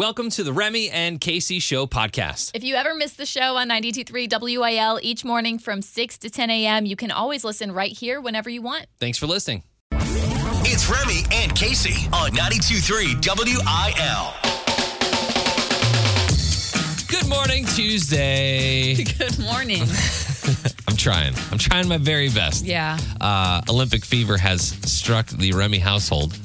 Welcome to the Remy and Casey Show podcast. If you ever miss the show on 92.3 WIL each morning from 6 to 10 a.m., you can always listen right here whenever you want. Thanks for listening. It's Remy and Casey on 92.3 WIL. Good morning, Tuesday. Good morning. I'm trying my very best. Yeah. Olympic fever has struck the Remy household.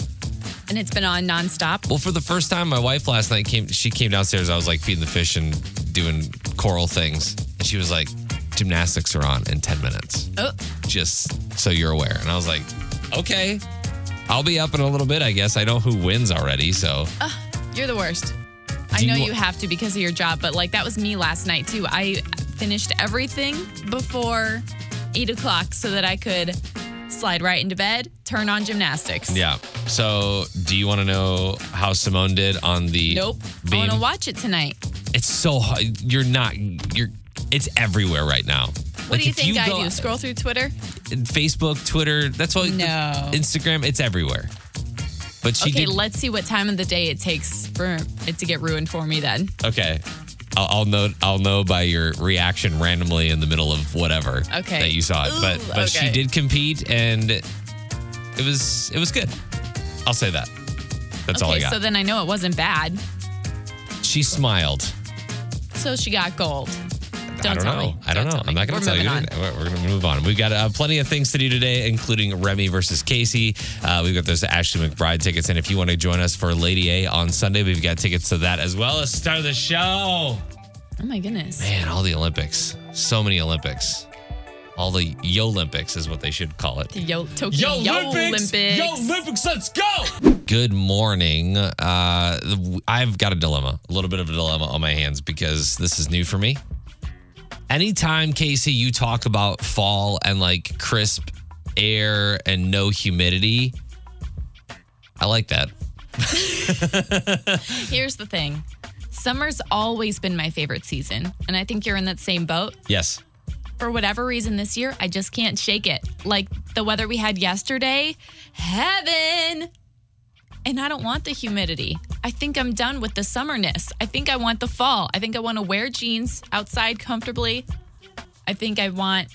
And it's been on nonstop. Well, for the first time, my wife last night came downstairs. I was like feeding the fish and doing coral things. And she was like, gymnastics are on in 10 minutes. Oh. Just so you're aware. And I was like, okay, I'll be up in a little bit, I guess. I know who wins already, so. You're the worst. I know you have to because of your job, but like that was me last night too. I finished everything before 8 o'clock so that I could slide right into bed, turn on gymnastics. Yeah. So do you want to know how Simone did on the Nope. beam? I want to watch it tonight. It's so hard. It's everywhere right now. What do you think I do? Scroll through Twitter? Facebook, Twitter. That's all. No. Instagram. It's everywhere. But Okay, let's see what time of the day it takes for it to get ruined for me then. Okay. I'll know by your reaction randomly in the middle of whatever that you saw it. But she did compete, and it was good. I'll say that. That's all I got. So then I know it wasn't bad. She smiled. So she got gold. I don't know. I'm not going to tell you. We're going to move on. We've got plenty of things to do today, including Remy versus Casey. We've got those Ashley McBryde tickets. And if you want to join us for Lady A on Sunday, we've got tickets to that as well. Let's start the show. Oh, my goodness. Man, all the Olympics. So many Olympics. All the Yolympics is what they should call it. Tokyo Yolympics. Yolympics, let's go. Good morning. I've got a little bit of a dilemma on my hands because this is new for me. Anytime, Casey, you talk about fall and like crisp air and no humidity, I like that. Here's the thing. Summer's always been my favorite season, and I think you're in that same boat. Yes. For whatever reason this year, I just can't shake it. Like the weather we had yesterday, heaven. And I don't want the humidity. I think I'm done with the summerness. I think I want the fall. I think I want to wear jeans outside comfortably. I think I want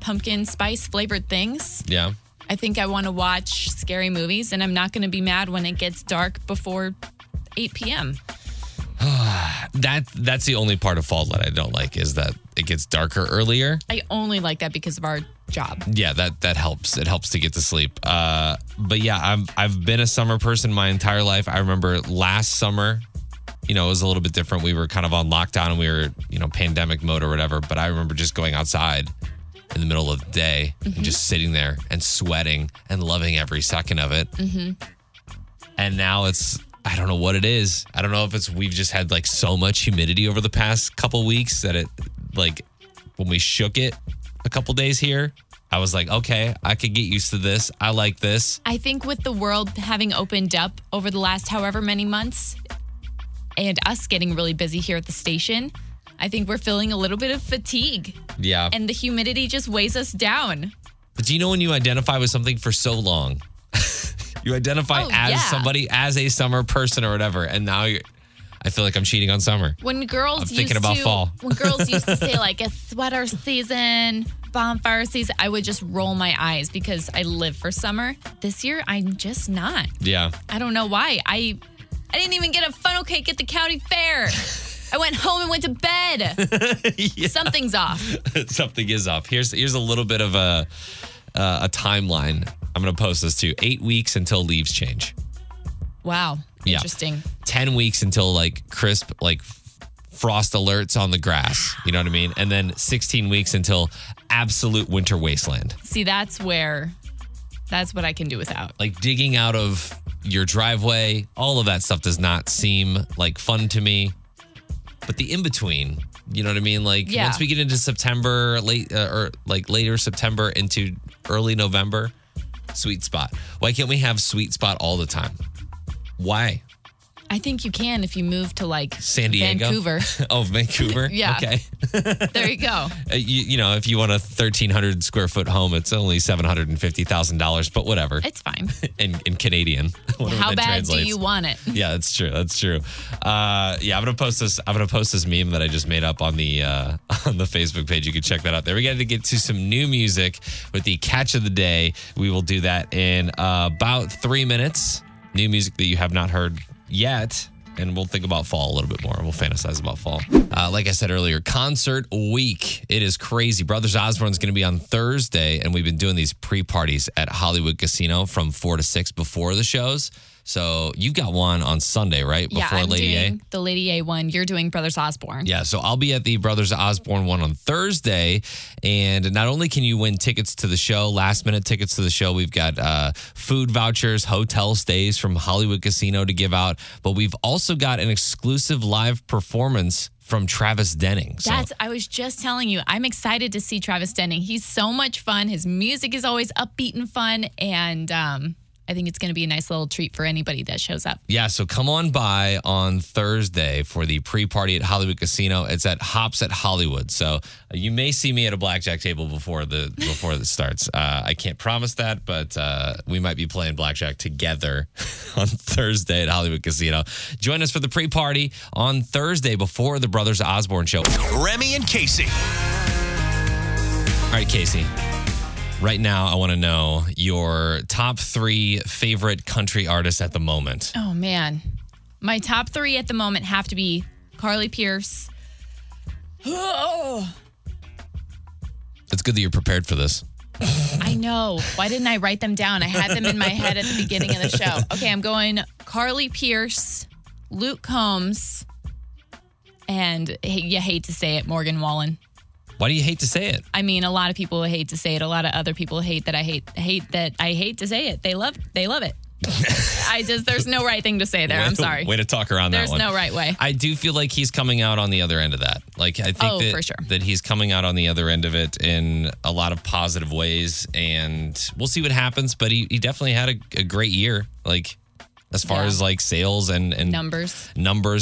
pumpkin spice flavored things. Yeah. I think I want to watch scary movies, and I'm not going to be mad when it gets dark before 8 p.m. That's the only part of fall that I don't like is that it gets darker earlier. I only like that because of our job. Yeah, that helps. It helps to get to sleep. But yeah, I've been a summer person my entire life. I remember last summer, you know, it was a little bit different. We were kind of on lockdown and we were, you know, pandemic mode or whatever. But I remember just going outside in the middle of the day and just sitting there and sweating and loving every second of it. Mm-hmm. And now it's, I don't know what it is. I don't know if it's we've just had like so much humidity over the past couple weeks that it like when we shook it a couple days here, I was like, okay, I could get used to this. I like this. I think with the world having opened up over the last however many months and us getting really busy here at the station, I think we're feeling a little bit of fatigue. Yeah. And the humidity just weighs us down. But do you know when you identify with something for so long? You identify somebody, as a summer person or whatever, and now I feel like I'm cheating on summer. When girls used to say like a sweater season, bonfire season, I would just roll my eyes because I live for summer. This year, I'm just not. Yeah. I don't know why. I didn't even get a funnel cake at the county fair. I went home and went to bed. Yeah. Something's off. Something is off. Here's a little bit of a timeline. I'm going to post this too. 8 weeks until leaves change. Wow. Interesting. Yeah. 10 weeks until like crisp, like frost alerts on the grass. You know what I mean? And then 16 weeks until absolute winter wasteland. See, that's what I can do without. Like digging out of your driveway, all of that stuff does not seem like fun to me. But the in-between, you know what I mean? Like once we get into September, later September into early November, sweet spot. Why can't we have sweet spot all the time? Why? I I think you can if you move to like San Diego, Vancouver. Oh, Vancouver. Yeah. Okay. There you go. You know, if you want a 1,300 square foot home, it's only $750,000, but whatever. It's fine. In Canadian. How bad translates. Do you want it? Yeah, that's true. That's true. Yeah, I'm gonna post this meme that I just made up on the Facebook page. You can check that out there. We got to get to some new music with the catch of the day. We will do that in about 3 minutes. New music that you have not heard yet, and we'll think about fall a little bit more. We'll fantasize about fall. Like I said earlier, concert week. It is crazy. Brothers Osborne's going to be on Thursday, and we've been doing these pre-parties at Hollywood Casino from 4 to 6 before the shows. So you've got one on Sunday, right? Before I'm Lady A? The Lady A one. You're doing Brothers Osborne. Yeah, so I'll be at the Brothers Osborne one on Thursday. And not only can you win tickets to the show, last-minute tickets to the show, we've got food vouchers, hotel stays from Hollywood Casino to give out. But we've also got an exclusive live performance from Travis Denning. I was just telling you, I'm excited to see Travis Denning. He's so much fun. His music is always upbeat and fun. And I think it's going to be a nice little treat for anybody that shows up. Yeah, so come on by on Thursday for the pre-party at Hollywood Casino. It's at Hops at Hollywood. So you may see me at a blackjack table before it starts. I can't promise that, but we might be playing blackjack together on Thursday at Hollywood Casino. Join us for the pre-party on Thursday before the Brothers Osborne show. Remy and Casey. All right, Casey. Right now, I want to know your top three favorite country artists at the moment. Oh, man. My top three at the moment have to be Carly Pearce. Oh. It's good that you're prepared for this. I know. Why didn't I write them down? I had them in my head at the beginning of the show. Okay, I'm going Carly Pearce, Luke Combs, and you hate to say it, Morgan Wallen. Why do you hate to say it? I mean, a lot of people hate to say it. A lot of other people hate to say it. They love it. There's no right thing to say there. I'm sorry. Way to talk around that one. There's no right way. I do feel like he's coming out on the other end of that. Like, I think for sure, that he's coming out on the other end of it in a lot of positive ways, and we'll see what happens. But he definitely had a great year. Like, as far as like sales and numbers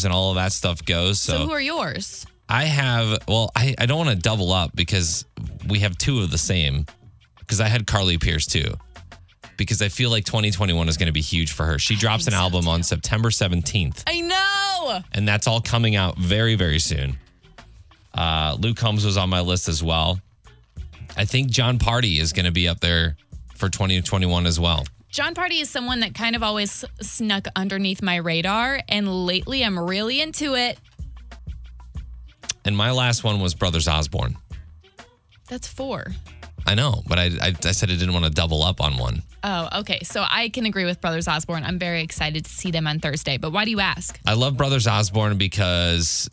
and all of that stuff goes. So who are yours? I don't want to double up because we have two of the same, because I had Carly Pearce too, because I feel like 2021 is going to be huge for her. She drops an album on September 17th. I know. And that's all coming out very, very soon. Luke Combs was on my list as well. I think John Party is going to be up there for 2021 as well. John Party is someone that kind of always snuck underneath my radar, and lately I'm really into it. And my last one was Brothers Osborne. That's four. I know, but I said I didn't want to double up on one. Oh, okay. So I can agree with Brothers Osborne. I'm very excited to see them on Thursday. But why do you ask? I love Brothers Osborne because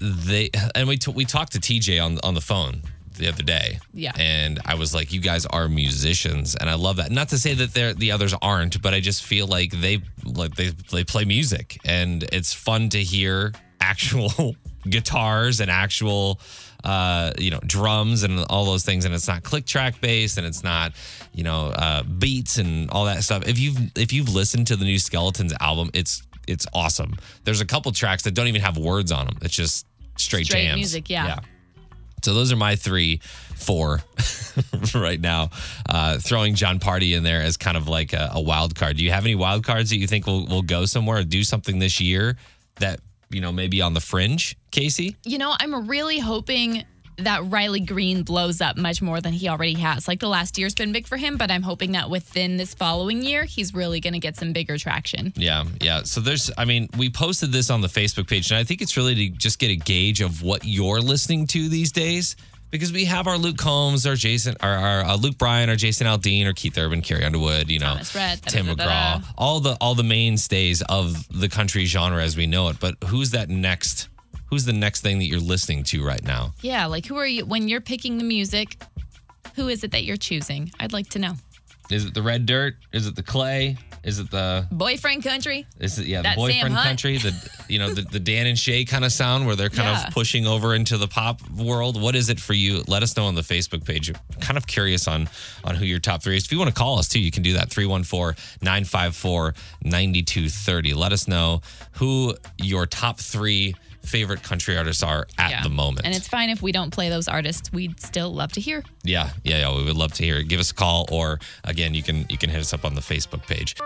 we talked to TJ on the phone the other day. Yeah. And I was like, you guys are musicians, and I love that. Not to say that the others aren't, but I just feel like they play music, and it's fun to hear actual guitars and actual drums and all those things, and it's not click track based, and it's not beats and all that stuff. If you've listened to the new Skeletons album, it's awesome. There's a couple tracks that don't even have words on them. It's just straight jams. Music, yeah. So those are my four right now. Throwing John Party in there as kind of like a wild card. Do you have any wild cards that you think will go somewhere or do something this year that maybe on the fringe, Casey? I'm really hoping that Riley Green blows up much more than he already has. Like, the last year's been big for him, but I'm hoping that within this following year, he's really going to get some bigger traction. Yeah. So we posted this on the Facebook page, and I think it's really to just get a gauge of what you're listening to these days, because we have our Luke Combs, our Jason, our Luke Bryan, our Jason Aldean, or Keith Urban, Carrie Underwood, Red, Tim McGraw, all the mainstays of the country genre as we know it. But who's the next thing that you're listening to right now? Yeah, like, when you're picking the music, who is it that you're choosing? I'd like to know. Is it the red dirt? Is it the clay? Is it the boyfriend country? Is it the boyfriend country? The Dan and Shay kind of sound where they're kind of pushing over into the pop world. What is it for you? Let us know on the Facebook page. I'm kind of curious on who your top three is. If you want to call us too, you can do that 314-954-9230. Let us know who your top three favorite country artists are at the moment. And it's fine if we don't play those artists. We'd still love to hear. Yeah, we would love to hear it. Give us a call, or again, you can hit us up on the Facebook page.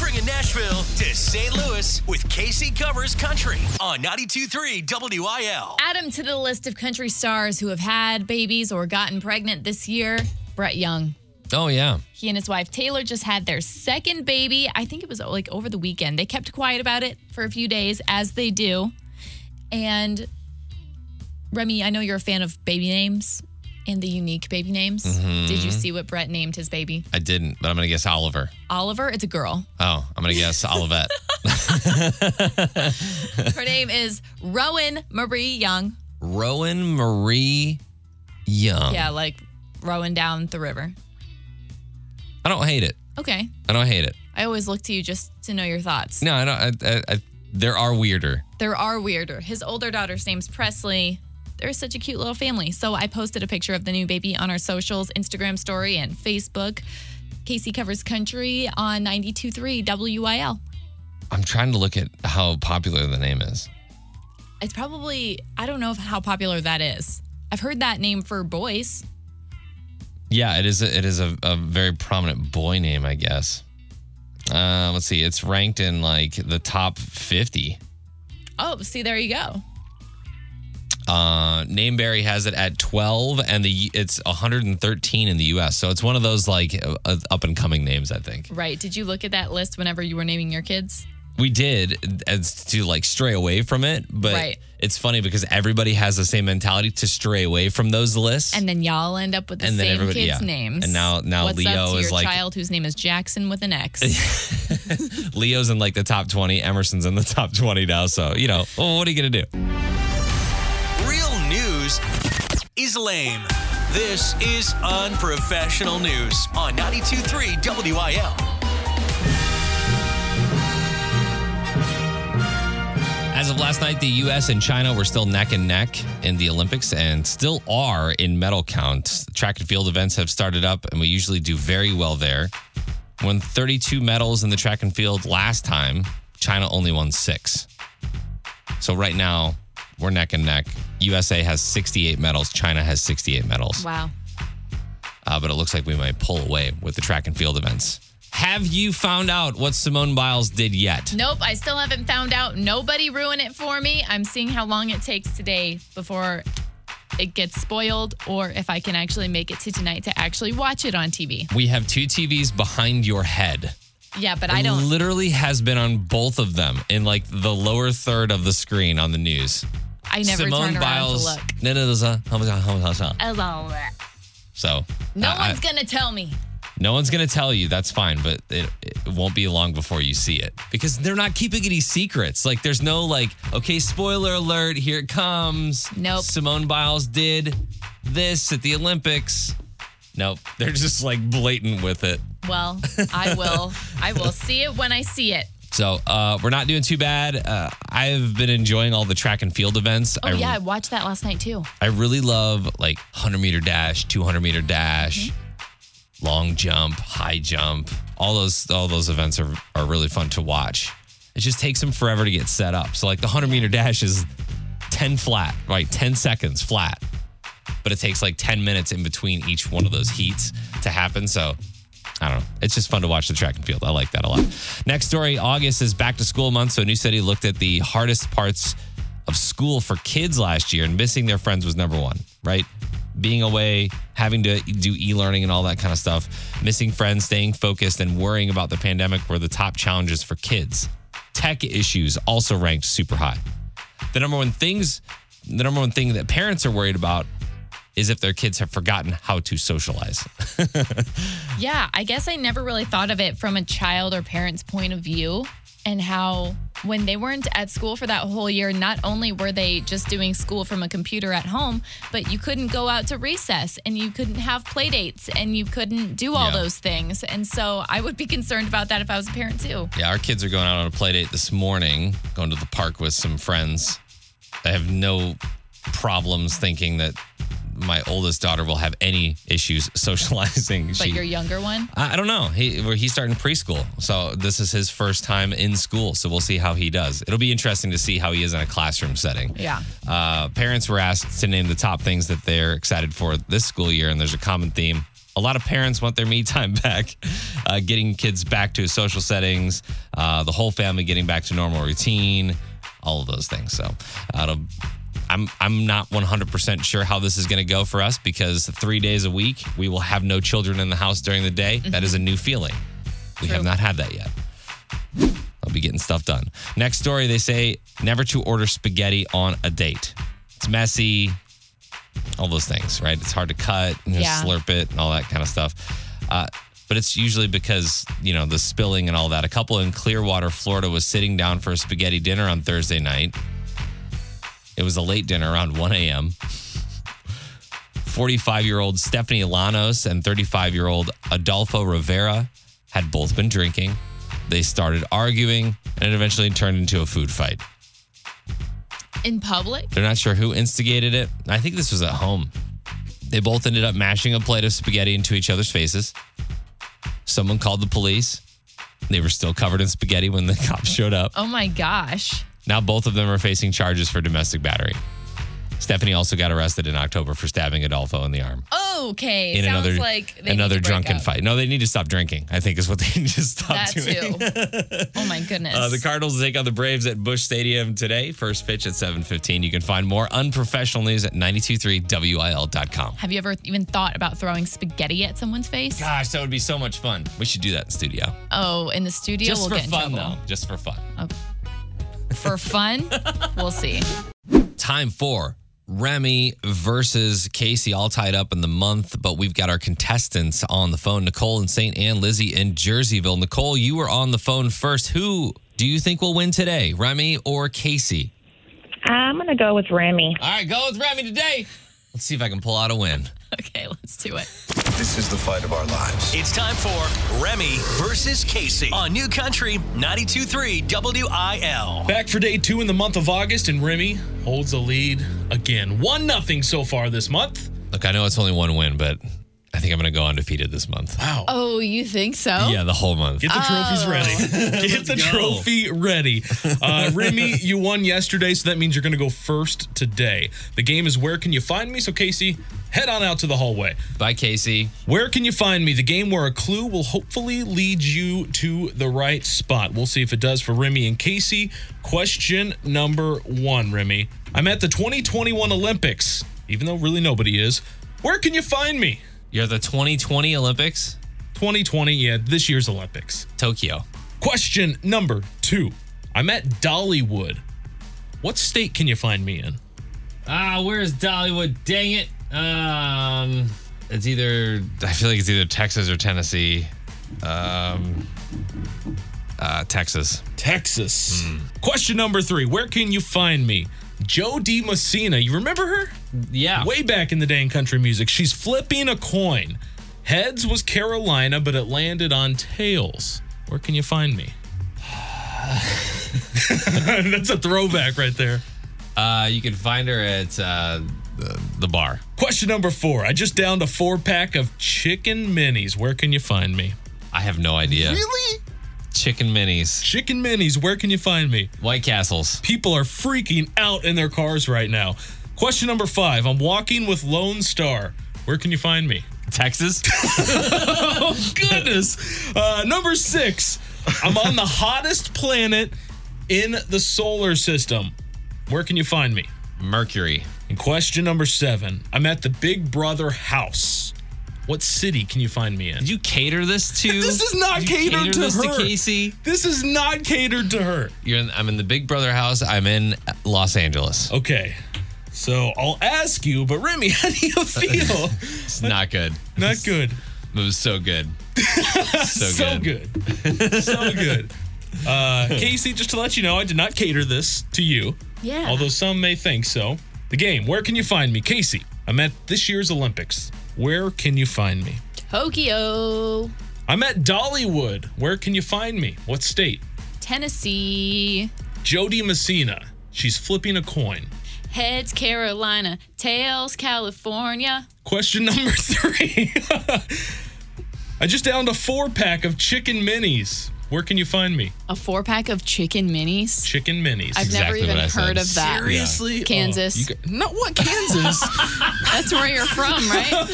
Bringing Nashville to St. Louis with Casey Covers Country on 92.3 WIL. Add him to the list of country stars who have had babies or gotten pregnant this year. Brett Young. Oh, yeah. He and his wife, Taylor, just had their second baby. I think it was like over the weekend. They kept quiet about it for a few days, as they do. And Remy, I know you're a fan of baby names and the unique baby names. Mm-hmm. Did you see what Brett named his baby? I didn't, but I'm going to guess Oliver. Oliver? It's a girl. Oh, I'm going to guess Olivette. Her name is Rowan Marie Young. Rowan Marie Young. Yeah, like rowing down the river. I don't hate it. Okay. I don't hate it. I always look to you just to know your thoughts. No, I don't. There are weirder. His older daughter's name's Presley. They're such a cute little family. So I posted a picture of the new baby on our socials, Instagram story and Facebook. Casey Covers Country on 92.3 WIL. I'm trying to look at how popular the name is. It's probably, I don't know how popular that is. I've heard that name for boys. Yeah, it is a very prominent boy name, I guess. Let's see. It's ranked in like the top 50. Oh, see, there you go. Nameberry has it at 12, and it's 113 in the U.S. So it's one of those like up and coming names, I think. Right. Did you look at that list whenever you were naming your kids? We did, as to like stray away from it, but It's funny because everybody has the same mentality to stray away from those lists, and then y'all end up with the same kids' names. And now what's Leo up to is your like child whose name is Jackson with an X. Leo's in like the top 20. Emerson's in the top 20 now, so what are you gonna do? Real news is lame. This is Unprofessional News on 92.3 WIL. As of last night, the U.S. and China were still neck and neck in the Olympics and still are in medal count. Track and field events have started up, and we usually do very well there. Won 32 medals in the track and field last time. China only won 6. So right now, we're neck and neck. USA has 68 medals. China has 68 medals. Wow. But it looks like we might pull away with the track and field events. Have you found out what Simone Biles did yet? Nope, I still haven't found out. Nobody ruin it for me. I'm seeing how long it takes today before it gets spoiled, or if I can actually make it to tonight to actually watch it on TV. We have 2 TVs behind your head. Yeah, but I don't. It literally has been on both of them in like the lower third of the screen on the news. I never Simone turn around Biles, to look. So no one's going to tell me. No one's going to tell you. That's fine, but it won't be long before you see it because they're not keeping any secrets. Like, there's no like, okay, spoiler alert, here it comes. Nope. Simone Biles did this at the Olympics. Nope. They're just like blatant with it. Well, I will see it when I see it. So we're not doing too bad. I've been enjoying all the track and field events. Oh, I watched that last night too. I really love like 100-meter dash, 200-meter dash. Mm-hmm. Long jump, high jump, all those events are really fun to watch. It just takes them forever to get set up. So like the 100-meter dash is 10 flat, right? 10 seconds flat. But it takes like 10 minutes in between each one of those heats to happen. So I don't know. It's just fun to watch the track and field. I like that a lot. Next story, August is back to school month. So New City looked at the hardest parts of school for kids last year, and missing their friends was number one, right? Being away, having to do e-learning and all that kind of stuff, missing friends, staying focused, and worrying about the pandemic were the top challenges for kids. Tech issues also ranked super high. The number one thing that parents are worried about is if their kids have forgotten how to socialize. Yeah, I guess I never really thought of it from a child or parent's point of view and how when they weren't at school for that whole year, not only were they just doing school from a computer at home, but you couldn't go out to recess and you couldn't have play dates and you couldn't do all those things. And so I would be concerned about that if I was a parent too. Yeah, our kids are going out on a play date this morning, going to the park with some friends. I have no problems thinking that my oldest daughter will have any issues socializing. But your younger one? I don't know. He's starting preschool. So this is his first time in school. So we'll see how he does. It'll be interesting to see how he is in a classroom setting. Yeah. Parents were asked to name the top things that they're excited for this school year. And there's a common theme. A lot of parents want their me time back, getting kids back to social settings, the whole family getting back to normal routine, all of those things. So I'm not 100% sure how this is going to go for us, because 3 days a week, we will have no children in the house during the day. Mm-hmm. That is a new feeling. We have not had that yet. I'll be getting stuff done. Next story, they say never to order spaghetti on a date. It's messy, all those things, right? It's hard to cut and slurp it and all that kind of stuff. But it's usually because, you know, the spilling and all that. A couple in Clearwater, Florida was sitting down for a spaghetti dinner on Thursday night. It was a late dinner around 1 a.m. 45-year-old Stephanie Llanos and 35-year-old Adolfo Rivera had both been drinking. They started arguing, and it eventually turned into a food fight. In public? They're not sure who instigated it. I think this was at home. They both ended up mashing a plate of spaghetti into each other's faces. Someone called the police. They were still covered in spaghetti when the cops showed up. Oh, my gosh. Now both of them are facing charges for domestic battery. Stephanie also got arrested in October for stabbing Adolfo in the arm. Okay. Sounds like another drunken fight. No, they need to stop drinking, I think, is what they need to stop doing. That too. Oh, my goodness. The Cardinals take on the Braves at Busch Stadium today. First pitch at 7:15. You can find more unprofessional news at 92.3 WIL.com. Have you ever even thought about throwing spaghetti at someone's face? Gosh, that would be so much fun. We should do that in the studio. Oh, in the studio? Just we'll get in trouble. Just for fun, though. Just for fun. For fun, we'll see. Time for Remy versus Casey, all tied up in the month, but we've got our contestants on the phone. Nicole in St. Ann, Lizzie in Jerseyville. Nicole, you were on the phone first. Who do you think will win today, Remy or Casey? I'm going to go with Remy. All right, go with Remy today. Let's see if I can pull out a win. Okay, let's do it. This is the fight of our lives. It's time for Remy versus Casey on New Country 92.3 WIL. Back for day two in the month of August, and Remy holds the lead again. 1-0 so far this month. Look, I know it's only one win, but I think I'm going to go undefeated this month. Wow. Oh, you think so? Yeah, the whole month. Get the trophies ready. Get the trophy ready. Remy, you won yesterday, so that means you're going to go first today. The game is Where Can You Find Me? So, Casey, head on out to the hallway. Bye, Casey. Where Can You Find Me? The game where a clue will hopefully lead you to the right spot. We'll see if it does for Remy and Casey. Question number one, Remy. I'm at the 2021 Olympics, even though really nobody is. Where can you find me? You're at the 2020 Olympics? 2020, yeah, this year's Olympics. Tokyo. Question number two. I'm at Dollywood. What state can you find me in? Where's Dollywood? Dang it. I feel like it's either Texas or Tennessee. Texas. Texas. Mm. Question number three. Where can you find me? Jo Dee Messina, you remember her? Yeah. Way back in the day in country music. She's flipping a coin. Heads was Carolina, but it landed on tails. Where can you find me? That's a throwback right there. You can find her at the bar. Question number four. I just downed a 4-pack of chicken minis. Where can you find me? I have no idea. Really? Chicken minis. Chicken minis. Where can you find me? White Castles. People are freaking out in their cars right now. Question number five. I'm walking with Lone Star. Where can you find me? Texas. Oh, goodness. Number six. I'm on the hottest planet in the solar system. Where can you find me? Mercury. And question number seven. I'm at the Big Brother house. What city can you find me in? Did you cater this to? This is not catered to her. To Casey? This is not catered to her. I'm in the Big Brother house. I'm in Los Angeles. Okay. So I'll ask you, but Remy, how do you feel? It's not good. Not good. It was so good. So good. So good. Casey, just to let you know, I did not cater this to you. Yeah. Although some may think so. The game, where can you find me? Casey, I'm at this year's Olympics. Where can you find me? Tokyo. I'm at Dollywood. Where can you find me? What state? Tennessee. Jo Dee Messina. She's flipping a coin. Heads, Carolina. Tails, California. Question number 3. I just downed a 4-pack of chicken minis. Where can you find me? A 4-pack of chicken minis? Chicken minis. I've exactly never even heard of that. Seriously? Yeah. Kansas. No, what Kansas? That's where you're from, right? What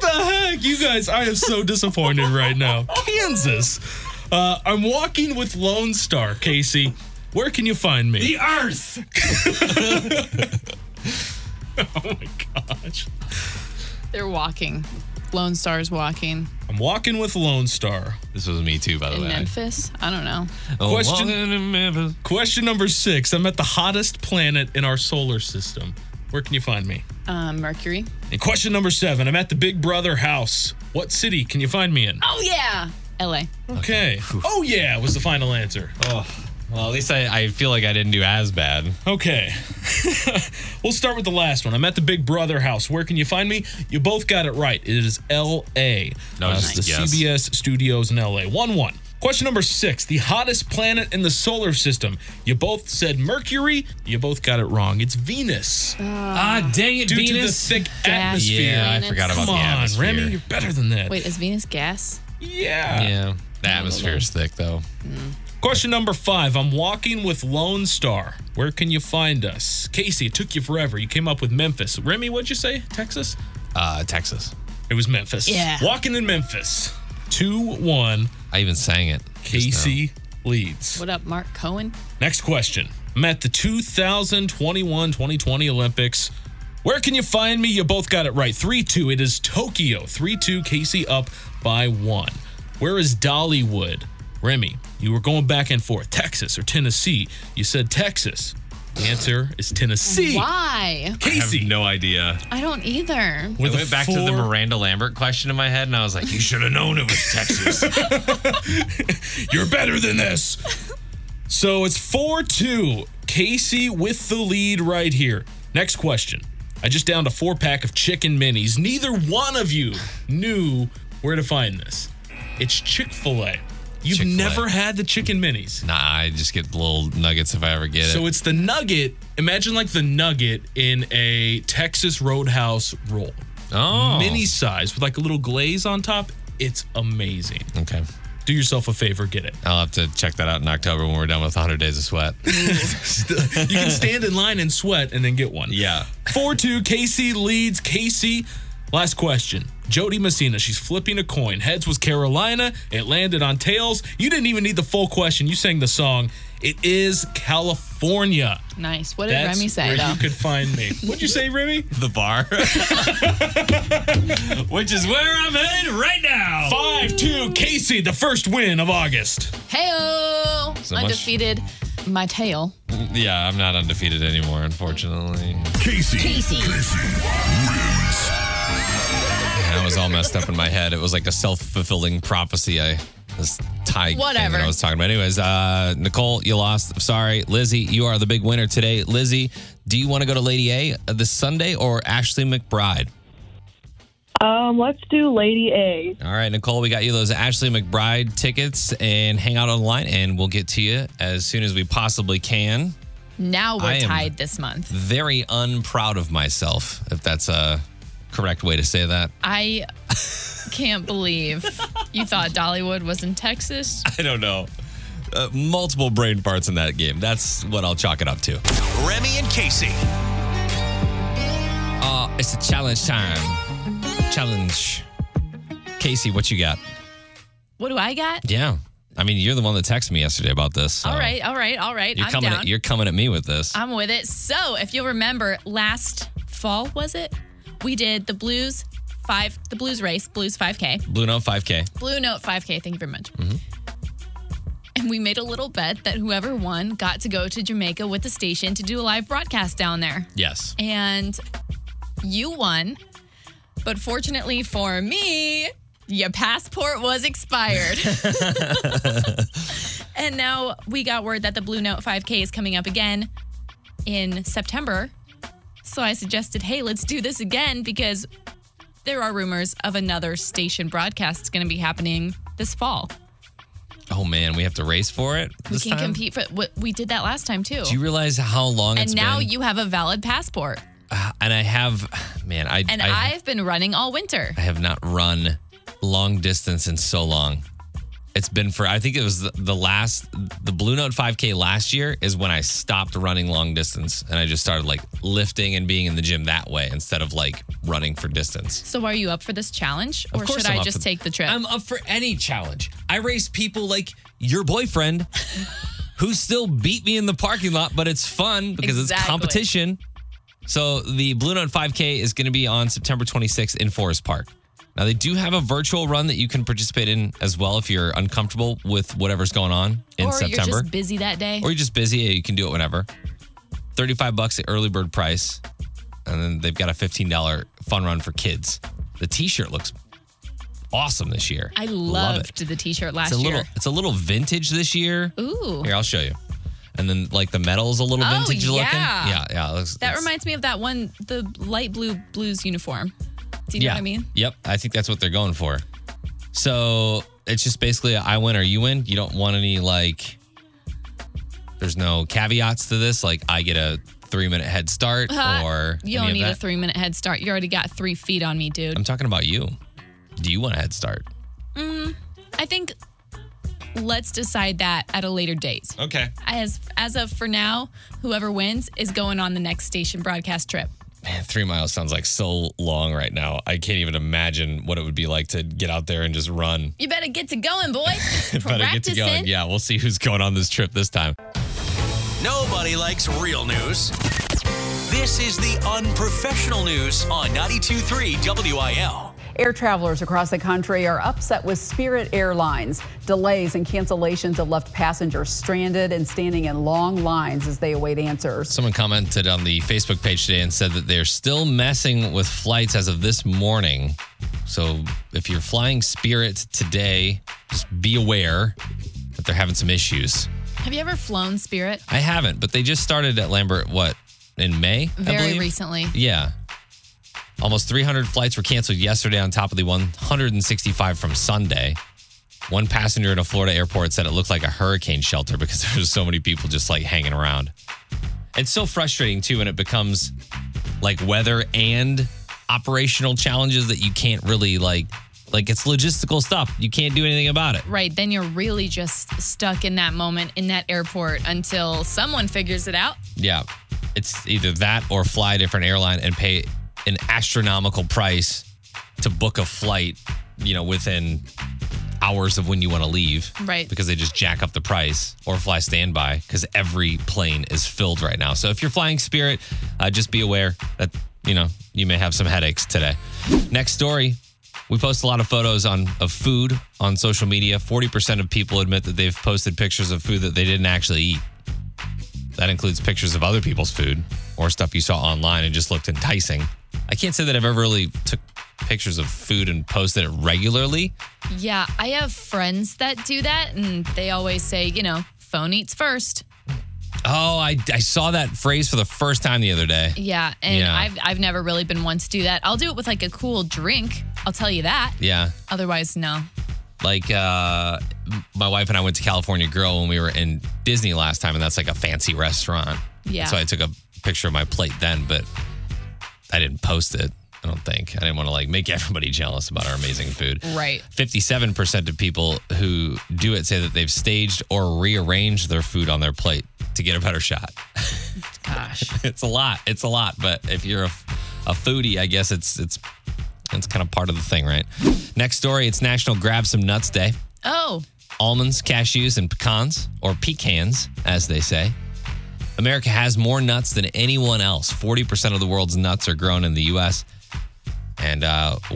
the heck? You guys, I am so disappointed right now. Kansas. I'm walking with Lone Star, Casey. Where can you find me? The earth. Oh, my gosh. They're walking. Lone Star's walking. I'm walking with Lone Star. This was me too, by the way. In Memphis? I don't know. Question number 6. I'm at the hottest planet in our solar system. Where can you find me? Mercury. And question number 7. I'm at the Big Brother house. What city can you find me in? Oh, yeah. L.A. Okay. Oh, yeah was the final answer. Oh. Well, at least I feel like I didn't do as bad. Okay. We'll start with the last one. I'm at the Big Brother house. Where can you find me? You both got it right. It is L.A. No, it's the CBS studios in L.A. 1-1. Question number 6. The hottest planet in the solar system. You both said Mercury. You both got it wrong. It's Venus. Dang it, Venus. Due to the thick atmosphere. Yeah, I forgot about the atmosphere. Come on, Remy, you're better than that. Wait, is Venus gas? Yeah. Yeah. The atmosphere is thick, though. Mm. Question number 5. I'm walking with Lone Star. Where can you find us? Casey, it took you forever. You came up with Memphis. Remy, what'd you say? Texas? Texas. It was Memphis. Yeah. Walking in Memphis. 2-1. I even sang it. Casey leads. What up, Mark Cohen? Next question. I'm at the 2021-2020 Olympics. Where can you find me? You both got it right. 3-2. It is Tokyo. 3-2. Casey up by 1. Where is Dollywood? Remy, you were going back and forth. Texas or Tennessee? You said Texas. The answer is Tennessee. Why? Casey. I have no idea. I don't either. I went back to the Miranda Lambert question in my head, and I was like, you should have known it was Texas. You're better than this. So it's 4-2. Casey with the lead right here. Next question. I just downed a 4-pack of chicken minis. Neither one of you knew where to find this. It's Chick-fil-A. You've never had the chicken minis? Nah, I just get little nuggets if I ever get it. So it's the nugget. Imagine like the nugget in a Texas Roadhouse roll. Oh. Mini size with like a little glaze on top. It's amazing. Okay. Do yourself a favor. Get it. I'll have to check that out in October when we're done with 100 Days of Sweat. You can stand in line and sweat and then get one. Yeah. 4-2. Casey leads. Casey, last question. Jo Dee Messina, she's flipping a coin. Heads was Carolina. It landed on tails. You didn't even need the full question. You sang the song. It is California. Nice. What did Remy say, though? You could find me. What'd you say, Remy? The bar. Which is where I'm headed right now. 5-2. Casey, the first win of August. Hey-o. So undefeated. My tail. Yeah, I'm not undefeated anymore, unfortunately. Casey. I was all messed up in my head. It was like a self-fulfilling prophecy. Whatever. Thing that I was talking about. Anyways, Nicole, you lost. Sorry. Lizzie, you are the big winner today. Lizzie, do you want to go to Lady A this Sunday or Ashley McBryde? Let's do Lady A. All right, Nicole, we got you those Ashley McBryde tickets, and hang out online, and we'll get to you as soon as we possibly can. Now we're tied this month. Very unproud of myself, if that's correct way to say that. I can't believe you thought Dollywood was in Texas. I don't know. Multiple brain parts in that game. That's what I'll chalk it up to. Remy and Casey. It's a challenge time. Challenge. Casey, what you got? What do I got? Yeah. I mean, you're the one that texted me yesterday about this. So. All right. You're coming down. You're coming at me with this. I'm with it. So if you'll remember, last fall, was it? We did the Blues 5K. Blue Note 5K. Thank you very much. Mm-hmm. And we made a little bet that whoever won got to go to Jamaica with the station to do a live broadcast down there. Yes. And you won. But fortunately for me, Your passport was expired. And now we got word that the Blue Note 5K is coming up again in September. So I suggested, hey, let's do this again because there are rumors of another station broadcast that's going to be happening this fall. Oh, man, we have to race for it this time? We can compete. We did that last time, too. Do you realize how long it's been? And now you have a valid passport. And I have, man. I've been running all winter. I have not run long distance in so long. It's been for, I think it was the Blue Note 5K last year is when I stopped running long distance. And I just started like lifting and being in the gym that way instead of like running for distance. So are you up for this challenge? Or should I just take the trip? I'm up for any challenge. I race people like your boyfriend who still beat me in the parking lot, but it's fun because it's competition. So the Blue Note 5K is going to be on September 26th in Forest Park. Now, they do have a virtual run that you can participate in as well if you're uncomfortable with whatever's going on in September. Or you're just busy that day. Or you're just busy. You can do it whenever. $35 at early bird price. And then they've got a $15 fun run for kids. The T-shirt looks awesome this year. I loved the T-shirt last year. It's a little vintage this year. Ooh. Here, I'll show you. And then, like, the metal's a little vintage looking. Yeah. That reminds me of that one, the light blue Blues uniform. Do you know what I mean? Yep. I think that's what they're going for. So it's just basically I win or you win. You don't want any, like, there's no caveats to this. Like, I get a 3-minute head start or. You don't need a 3-minute head start. You already got 3 feet on me, dude. I'm talking about you. Do you want a head start? I think let's decide that at a later date. Okay. As of for now, whoever wins is going on the next station broadcast trip. Man, 3 miles sounds like so long right now. I can't even imagine what it would be like to get out there and just run. You better get to going, boy. Better get to going. Yeah, we'll see who's going on this trip this time. Nobody likes real news. This is the unprofessional news on 92.3 WIL. Air travelers across the country are upset with Spirit Airlines. Delays and cancellations have left passengers stranded and standing in long lines as they await answers. Someone commented on the Facebook page today and said that they're still messing with flights as of this morning. So if you're flying Spirit today, just be aware that they're having some issues. Have you ever flown Spirit? I haven't, but they just started at Lambert, in May? Very recently. Yeah. Almost 300 flights were canceled yesterday on top of the 165 from Sunday. One passenger in a Florida airport said it looked like a hurricane shelter because there was so many people just like hanging around. It's so frustrating too when it becomes like weather and operational challenges that you can't really like it's logistical stuff. You can't do anything about it. Right. Then you're really just stuck in that moment in that airport until someone figures it out. Yeah. It's either that or fly a different airline and pay an astronomical price to book a flight, within hours of when you want to leave. Right. Because they just jack up the price or fly standby because every plane is filled right now. So if you're flying Spirit, just be aware that, you may have some headaches today. Next story. We post a lot of photos of food on social media. 40% of people admit that they've posted pictures of food that they didn't actually eat. That includes pictures of other people's food or stuff you saw online and just looked enticing. I can't say that I've ever really took pictures of food and posted it regularly. Yeah, I have friends that do that, and they always say, phone eats first. Oh, I saw that phrase for the first time the other day. Yeah, and yeah. I've never really been one to do that. I'll do it with like a cool drink. I'll tell you that. Yeah. Otherwise, no. Like, my wife and I went to California Grill when we were in Disney last time, and that's like a fancy restaurant. Yeah. So I took a picture of my plate then, but I didn't post it, I don't think. I didn't want to make everybody jealous about our amazing food. Right. 57% of people who do it say that they've staged or rearranged their food on their plate to get a better shot. Gosh. It's a lot. But if you're a foodie, I guess it's kind of part of the thing, right? Next story, it's National Grab Some Nuts Day. Oh. Almonds, cashews, and pecans, or pecans, as they say. America has more nuts than anyone else. 40% of the world's nuts are grown in the U.S., and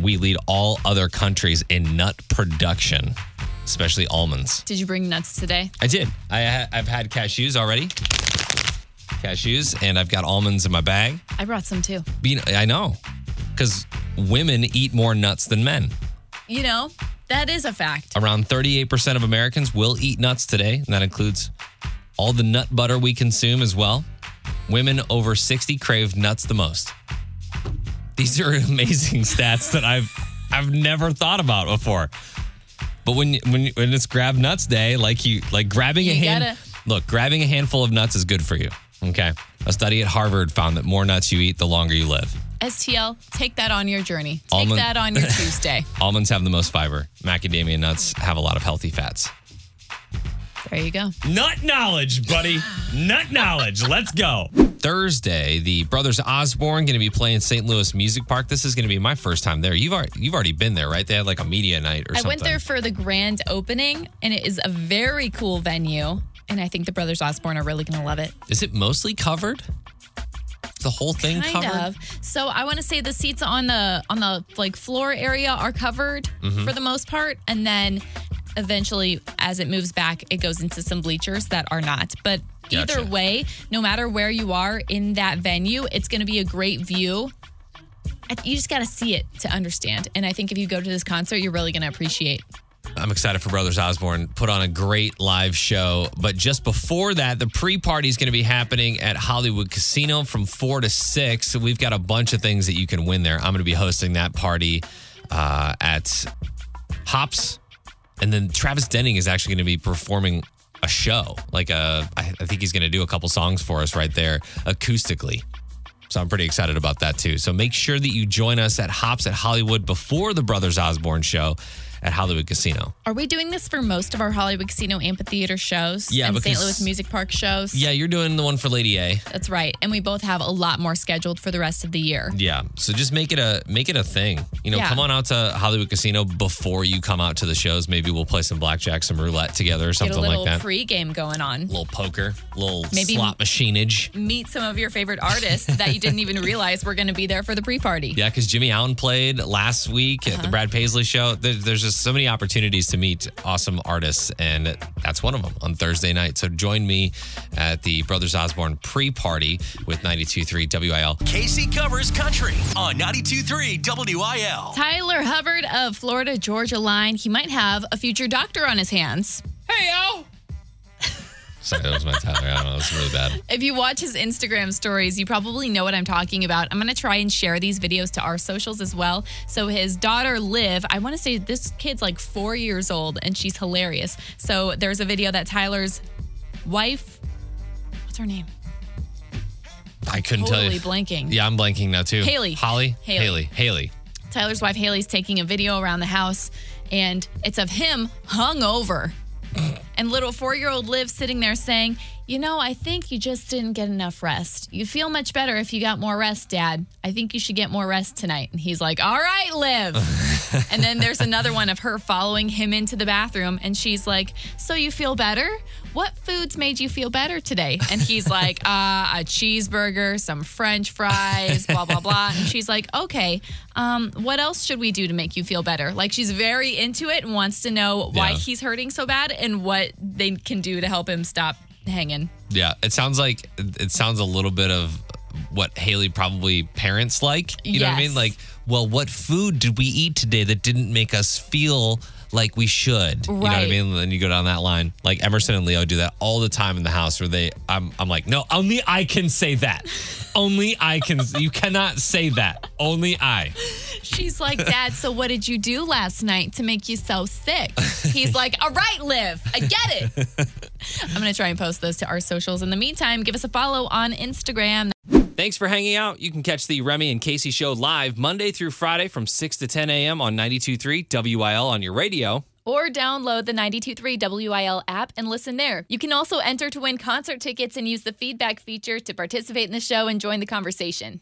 we lead all other countries in nut production, especially almonds. Did you bring nuts today? I did. I've had cashews already. Cashews, and I've got almonds in my bag. I brought some, too. I know, because women eat more nuts than men. you know, that is a fact. Around 38% of Americans will eat nuts today, and that includes all the nut butter we consume as well. Women over 60 crave nuts the most. These are amazing stats that I've never thought about before. But when it's Grab Nuts Day, grabbing a handful of nuts is good for you. Okay. A study at Harvard found that more nuts you eat, the longer you live. STL, take that on your journey. Take that on your Tuesday. Almonds have the most fiber. Macadamia nuts have a lot of healthy fats. There you go. Nut knowledge, buddy. Nut knowledge. Let's go. Thursday, the Brothers Osborne going to be playing St. Louis Music Park. This is going to be my first time there. You've already been there, right? They had like a media night or something. I went there for the grand opening, and it is a very cool venue. And I think the Brothers Osborne are really going to love it. Is it mostly covered? The whole thing kind covered? Kind of. So I want to say the seats on the floor area are covered for the most part. And then eventually, as it moves back, it goes into some bleachers that are not. But either way, no matter where you are in that venue, it's going to be a great view. You just got to see it to understand. And I think if you go to this concert, you're really going to appreciate. I'm excited for Brothers Osborne. Put on a great live show. But just before that, the pre-party is going to be happening at Hollywood Casino from 4 to 6. So we've got a bunch of things that you can win there. I'm going to be hosting that party at Hops. And then Travis Denning is actually going to be performing a show. I think he's going to do a couple songs for us right there acoustically. So I'm pretty excited about that too. So make sure that you join us at Hops at Hollywood before the Brothers Osborne show at Hollywood Casino. Are we doing this for most of our Hollywood Casino amphitheater shows and St. Louis Music Park shows? Yeah, you're doing the one for Lady A. That's right. And we both have a lot more scheduled for the rest of the year. Yeah. So just make it a thing. Come on out to Hollywood Casino before you come out to the shows. Maybe we'll play some blackjack, some roulette together or something like that. Get a little pregame going on. A little poker, a little slot machinage. Meet some of your favorite artists that you didn't even realize were going to be there for the pre-party. Yeah, because Jimmy Allen played last week at the Brad Paisley show. There's just so many opportunities to meet awesome artists, and that's one of them on Thursday night. So join me at the Brothers Osborne pre-party with 92.3 WIL. Casey Covers Country on 92.3 WIL. Tyler Hubbard of Florida Georgia Line. He might have a future doctor on his hands. Hey, yo! Sorry, that was my Tyler. I don't know. It's really bad. If you watch his Instagram stories, you probably know what I'm talking about. I'm going to try and share these videos to our socials as well. So his daughter, Liv, I want to say this kid's like 4 years old, and she's hilarious. So there's a video that Tyler's wife, what's her name? I couldn't tell you. Blanking. Yeah, I'm blanking now too. Haley. Tyler's wife, Haley's taking a video around the house, and it's of him hungover. And little 4-year-old Liv sitting there saying, I think you just didn't get enough rest. You feel much better if you got more rest, Dad. I think you should get more rest tonight. And he's like, all right, Liv. And then there's another one of her following him into the bathroom. And she's like, so you feel better? What foods made you feel better today? And he's like, a cheeseburger, some French fries, blah, blah, blah. And she's like, okay, what else should we do to make you feel better? Like, she's very into it and wants to know why he's hurting so bad and what they can do to help him stop hanging. Yeah, it sounds a little bit of what Haley probably parents like. You know what I mean? Like, well, what food did we eat today that didn't make us feel like we should? Right. You know what I mean? And then you go down that line. Like Emerson and Leo do that all the time in the house where I'm like, no, only I can say that. Only I can. You cannot say that. Only I. She's like, Dad, so what did you do last night to make you so sick? He's like, all right, Liv, I get it. I'm going to try and post those to our socials. In the meantime, give us a follow on Instagram. Thanks for hanging out. You can catch the Remy and Casey show live Monday through Friday from 6 to 10 a.m. on 92.3 WIL on your radio. Or download the 92.3 WIL app and listen there. You can also enter to win concert tickets and use the feedback feature to participate in the show and join the conversation.